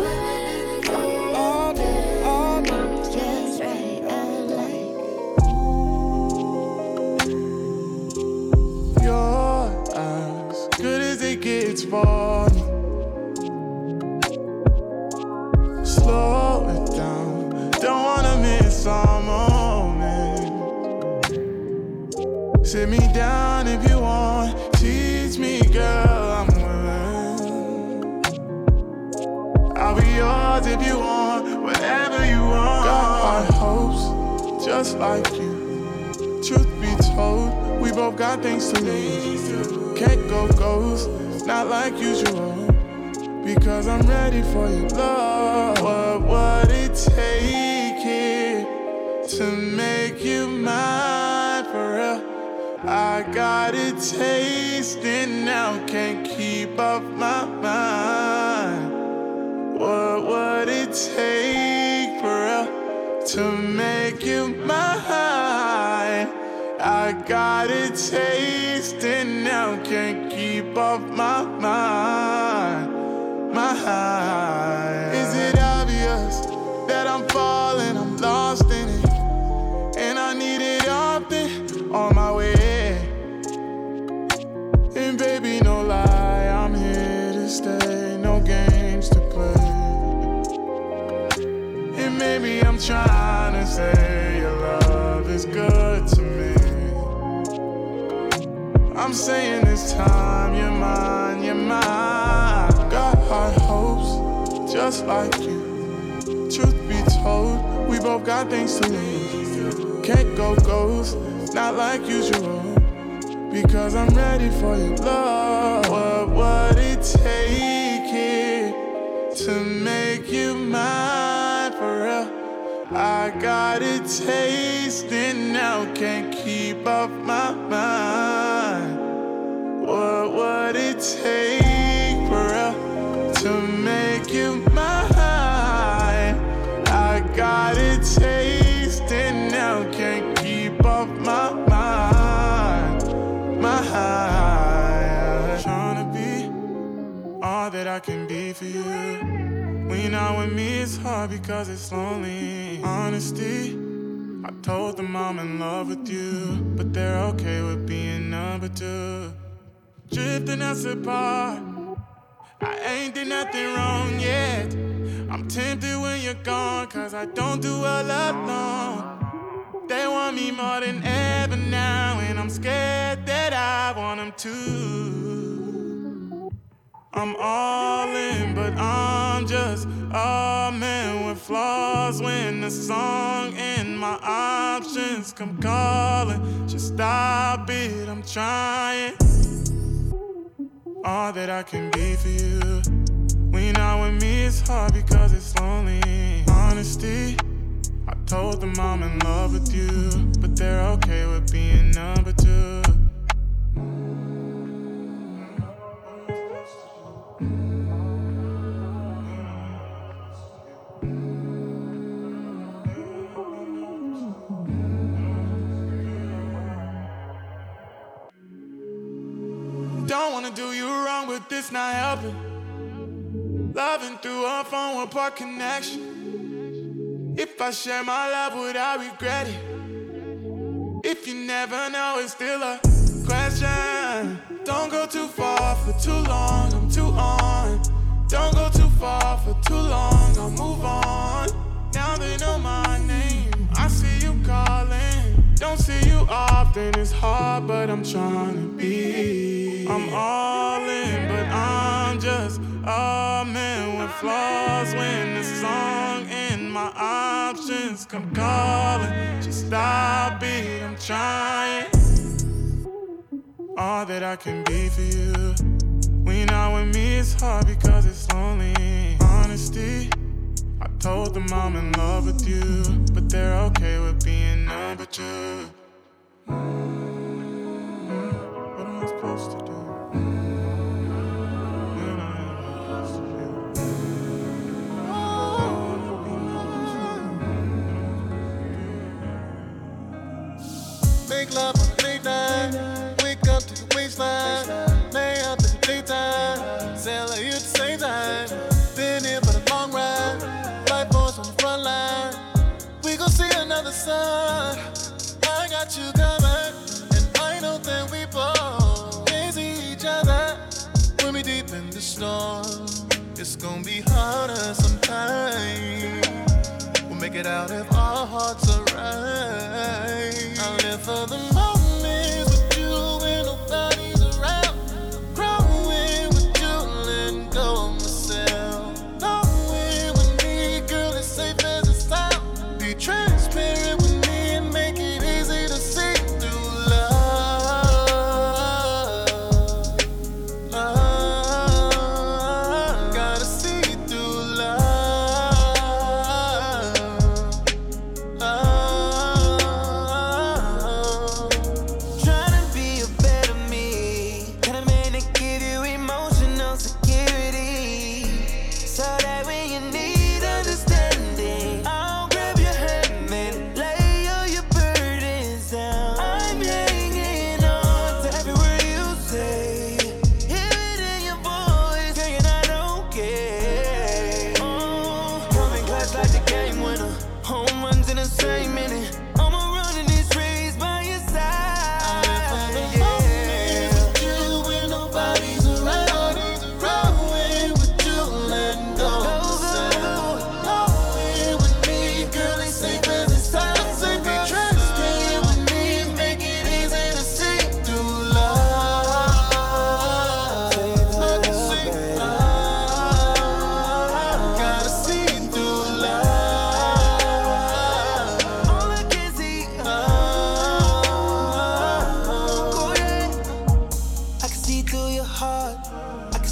All day, all day. Just right, I like your eyes, good as it gets for me. Slow it down, don't wanna miss our moment. Sit me down if you want, tease me, girl. I'll be yours if you want, whatever you want. Got high hopes, just like you. Truth be told, we both got things to lose. Can't go ghost, not like usual. Because I'm ready for your love. What would it take here to make you mine for real? I got it tasting now, can't keep up my mind. What would it take for real to make you mine? I got it tasting now, can't keep off my mind, mind. Is it obvious that I'm falling, I'm lost in it? And I need it often on my way. And baby, no lie, I'm here to stay, no games to play. Maybe I'm trying to say your love is good to me. I'm saying this time you're mine, you're mine. Got high hopes, just like you. Truth be told, we both got things to lose. Can't go ghost, not like usual. because I'm ready for your love. What would it take here to make you mine for real? I got a taste and now can't keep up my mind. What would it take for real to make you mine? I got a taste and now can't keep up my mind. Tryna be all that I can be for you. When you're not with me, it's hard because it's lonely. Honesty, I told them I'm in love with you, but they're okay with being number two. Drifting us apart, I ain't did nothing wrong yet. I'm tempted when you're gone, cause I don't do well alone. They want me more than ever now, and I'm scared that I want them too. I'm all in, but I'm just a man with flaws. When the song and my options come calling, just stop it, I'm trying. All that I can be for you. When you're not with me, it's hard because it's lonely. Honesty, I told them I'm in love with you, but they're okay with being number two. Don't wanna do you wrong, but this not helping. Loving through a phone with poor connection. If I share my love, would I regret it? If you never know, it's still a question. Don't go too far for too long, I'm too on. Don't go too far for too long, I'll move on. Now they know my name, I see you calling. Don't see you often, it's hard, but I'm trying to be. I'm all in, but I'm just a man with flaws. When the song and my options come calling, just stop it, I'm trying. All that I can be for you. When you're not with me, it's hard because it's lonely. Honesty, I told them I'm in love with you, but they're okay with being number two. Mm-hmm. What am I supposed to do? Mm-hmm. I supposed to do? Oh. Make love on the late night, wake up to the waistline, lay out to the daytime, sail at you at the same time. Been here for the long ride. On the front line, we gon' see another sun. I got you covered, and I know that we both busy each other. When we deep in the storm, it's gon' be harder sometimes. We'll make it out if our hearts are right. I live for the moments with you when nobody's around. Growing with you, letting go of myself. Safe as a sound. Be transparent with me and make it easy to see through love. Love. Gotta see through love. Love.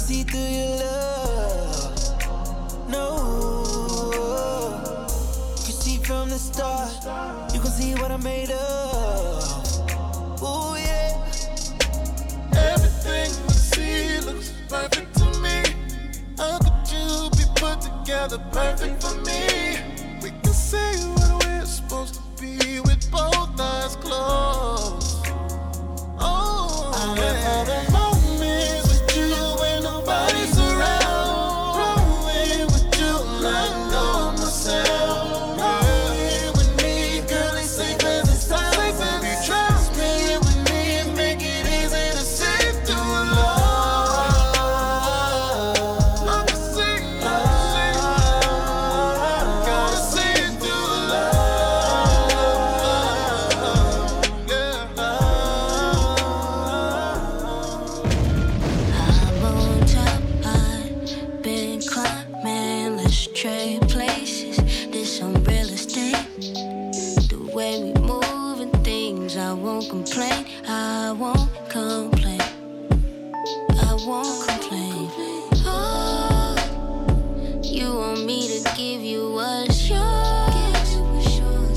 see through your love. No, you see from the start, you can see what I'm made of. Ooh, yeah. Everything you see looks perfect to me. How could you be put together perfect for me? We can say what we're supposed to be with both eyes closed. Oh, I have had a moment with you when nobody's around. Growing with you like no myself. Growing with me, girl, it's sacred, it's silence. And you trust me with me, make it easy to see through love. I'm the same, I gotta see it through love. Yeah. I won't up, I've been climbing. Let's trade places, this on real estate. The way we move and things, I won't complain. I won't complain. I won't complain. Oh, you want me to give you what's yours?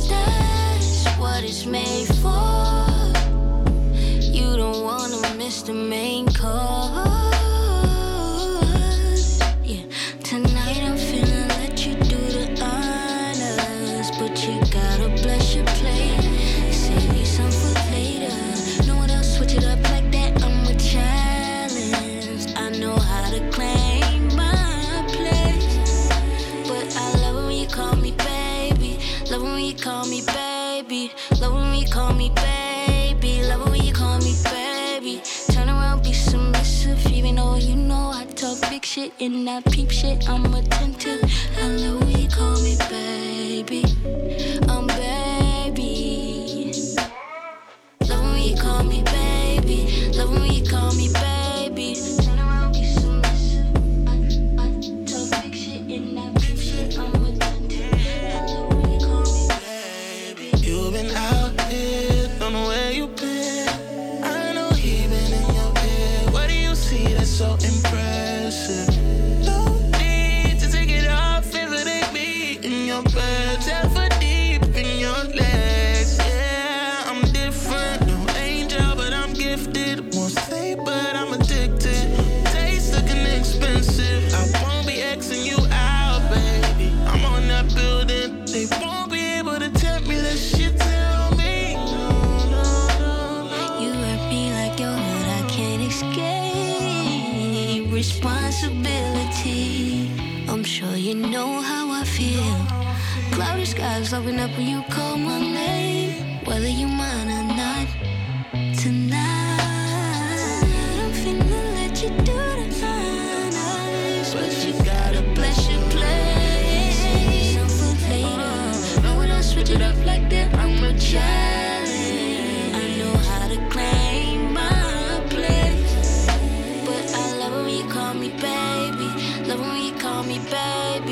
That's what it's made for. You don't wanna miss the main course. Yeah, tonight I'm finna let you do the honors, but you gotta bless your plate. Save you some for later. No one else switch it up like that. I'm a challenge. I know how to claim my place, but I love it when you call me baby. Love it when you call me baby. Love it when you call me baby. Love it when you call me baby. Turn around, be submissive, even though you know I talk big shit and I peep shit. I'm attentive. I love it when you call me baby. I'm baby. Love it when you call me baby. Love it when you call me baby. Turn around, be submissive. I, I talk big shit and I peep shit. I'm attentive. I love it when you call me baby. You've been out here, don't know where you been. I know he been in your head. What do you see that's so impressive? No need to take it off, feel it in me, in your bed. Tell for deep in your legs. Yeah, I'm different. No angel, but I'm gifted. Won't say, but I'm addicted. Taste looking expensive. I won't be Xing you out, baby. I'm on that building. They won't be able to tempt me. That shit tell me. No, no, no, no. You hurt me like your hood, I can't escape responsibility. I'm sure you know how I feel. Cloudy skies open up when you call my name, whether you mine or not. Tonight, I'm finna let you do the honors, but you gotta bless your play. Save you some for later. No one else switch it up like that. I'm a challenge. I know how to claim my place, but I love it when you call me baby. Love it when you call me baby.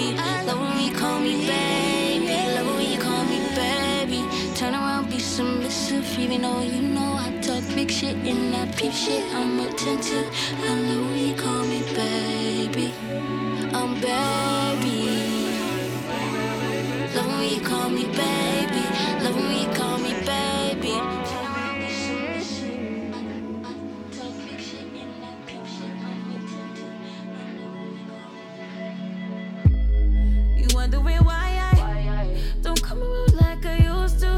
Love it when you call me baby. Love it when you call me baby. Turn around, be submissive, even though you know I talk big shit and I peep shit. I'm attentive. I love it when you call me baby. I'm baby. Love it when you call me baby. Love it when you call me baby. You wondering why I don't come around like I used to,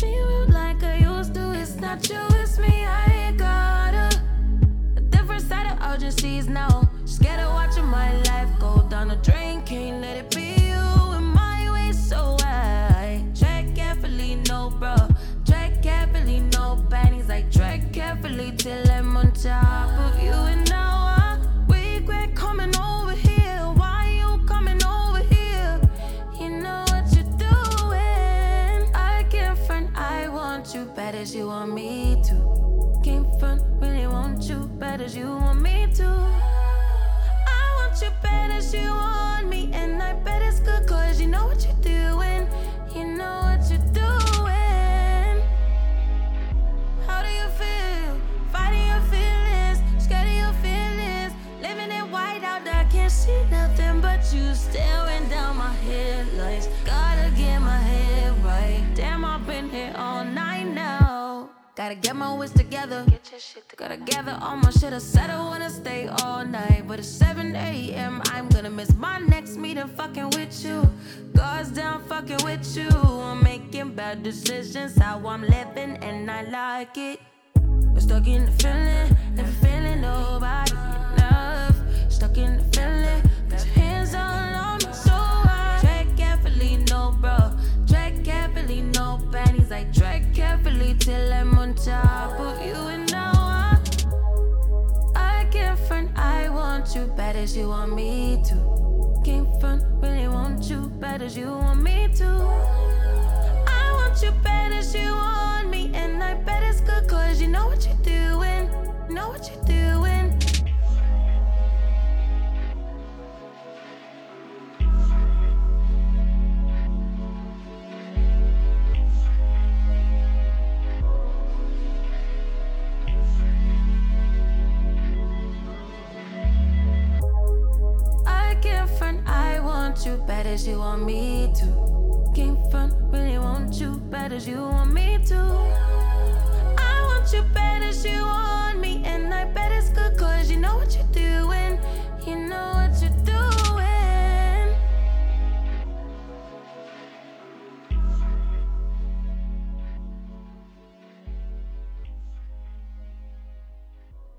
be around like I used to. It's not you, it's me. I ain't got a, a different side of urgencies now. Scared of watching my life go down the drain. Can't let it be you in my way, so I tread carefully, no bro. Tread carefully, no panties. I tread carefully till I'm on top of you, and now I regret coming over here. Why you coming over here? You know what you're doing. I can't front, I want you bad as you want me to. Can't front, really want you bad as you want me to. I want you bad as you want me, and I bet it's good cause you know what you're doing. You know what you're doing. How do you feel? Fighting your feelings. you staring down my headlights. Gotta get my head right. Damn, I've been here all night now. Gotta get my wits together. Gotta gather all my shit. I said I wanna stay all night, but it's seven a.m. I'm gonna miss my next meeting fucking with you. Guards down fucking with you. I'm making bad decisions, how I'm living, and I like it. We're stuck in the feeling, never feeling nobody enough. Stuck in the feeling, put your hands all on me, so I tread carefully, no bro, tread carefully, no panties. I tread carefully till I'm on top of you, and now I, I can't front. I want you bad as you want me to. Can't front, really want you bad as you want me to. I want you bad as you want me, and I bet it's good 'cause you know what you're doing, you know what you're doing. You bad as you want me to. Can't front, really want you bad as you want me to. I want you bad as you want me, and I bet it's good 'cause you know what you do.